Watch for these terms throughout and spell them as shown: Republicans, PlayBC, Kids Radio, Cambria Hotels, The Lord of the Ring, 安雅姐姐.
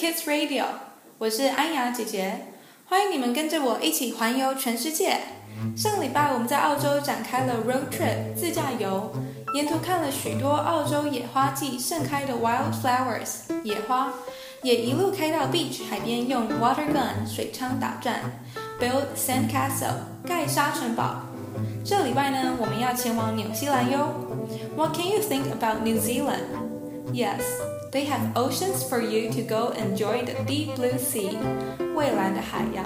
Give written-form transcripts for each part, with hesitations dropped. Kids Radio， 我是安雅姐姐，欢迎你们跟着我一起环游全世界。上礼拜我们在澳洲展开了 road trip 自驾游，沿途看了许多澳洲野花季盛开的 wildflowers 野花，也一路开到 beach 海边，用 water gun 水枪打转 build sand castle 盖沙城堡。这礼拜呢，我们要前往纽西兰哟。What can you think about New Zealand?Yes, they have oceans for you to go enjoy the deep blue sea, 蔚蓝的海洋。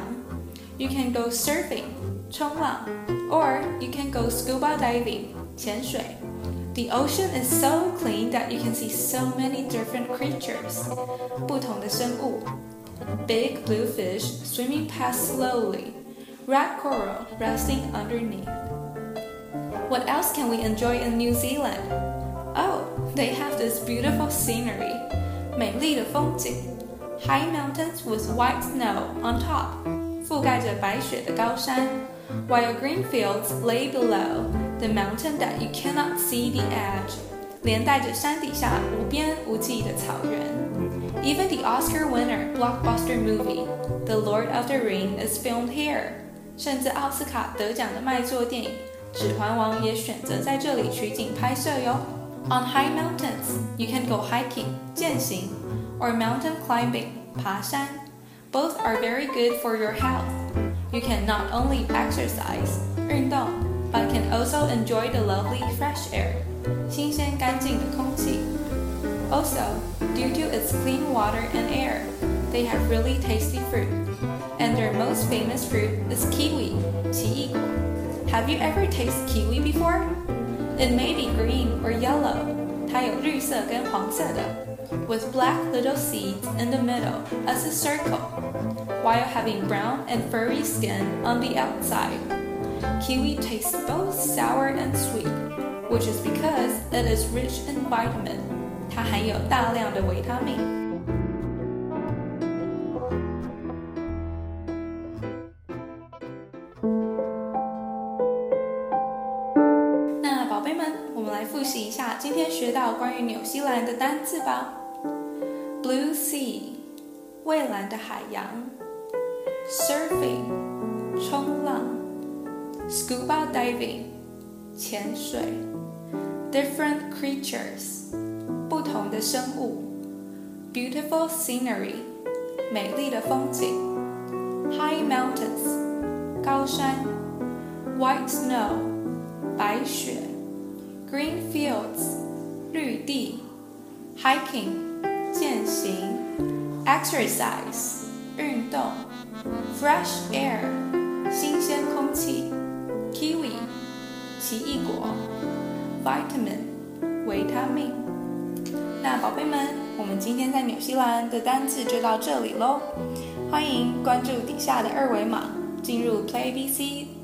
You can go surfing, 冲浪 or you can go scuba diving, 潜水。The ocean is so clean that you can see so many different creatures, 不同的生物。Big bluefish swimming past slowly, red coral resting underneath. What else can we enjoy in New Zealand? Oh,They have this beautiful scenery, 美丽的风景 High mountains with white snow on top, 覆盖着白雪的高山 While green fields lay below, the mountain that you cannot see the edge, 连带着山底下无边无际的草原 Even the Oscar winner blockbuster movie, The Lord of the Ring is filmed here, 甚至奥斯卡得奖的卖座电影《指环王》也选择在这里取景拍摄哟。On high mountains, you can go hiking, 健行 or mountain climbing, 爬山 Both are very good for your health. You can not only exercise, 运动 but can also enjoy the lovely fresh air, 新鲜干净的空气 Also, due to its clean water and air, they have really tasty fruit. And their most famous fruit is kiwi, 奇异果 Have you ever tasted kiwi before?It may be green or yellow, 它有绿色跟黄色的 with black little seeds in the middle as a circle, while having brown and furry skin on the outside. Kiwi tastes both sour and sweet, which is because it is rich in vitamin, 它含有大量的维他命。今天学到关于纽西兰的单字吧 Blue Sea 蔚蓝的海洋 Surfing 冲浪 Scuba Diving 潜水 Different Creatures 不同的生物 Beautiful Scenery 美丽的风景 High Mountains 高山 White Snow 白雪Green fields, 绿地 Hiking, 健行 Exercise, 运动 Fresh air, 新鲜空气 Kiwi, 奇异果 Vitamin, 维他命。那宝贝们，我们今天在纽西兰的单字就到这里咯。欢迎关注底下的二维码，进入 PlayBC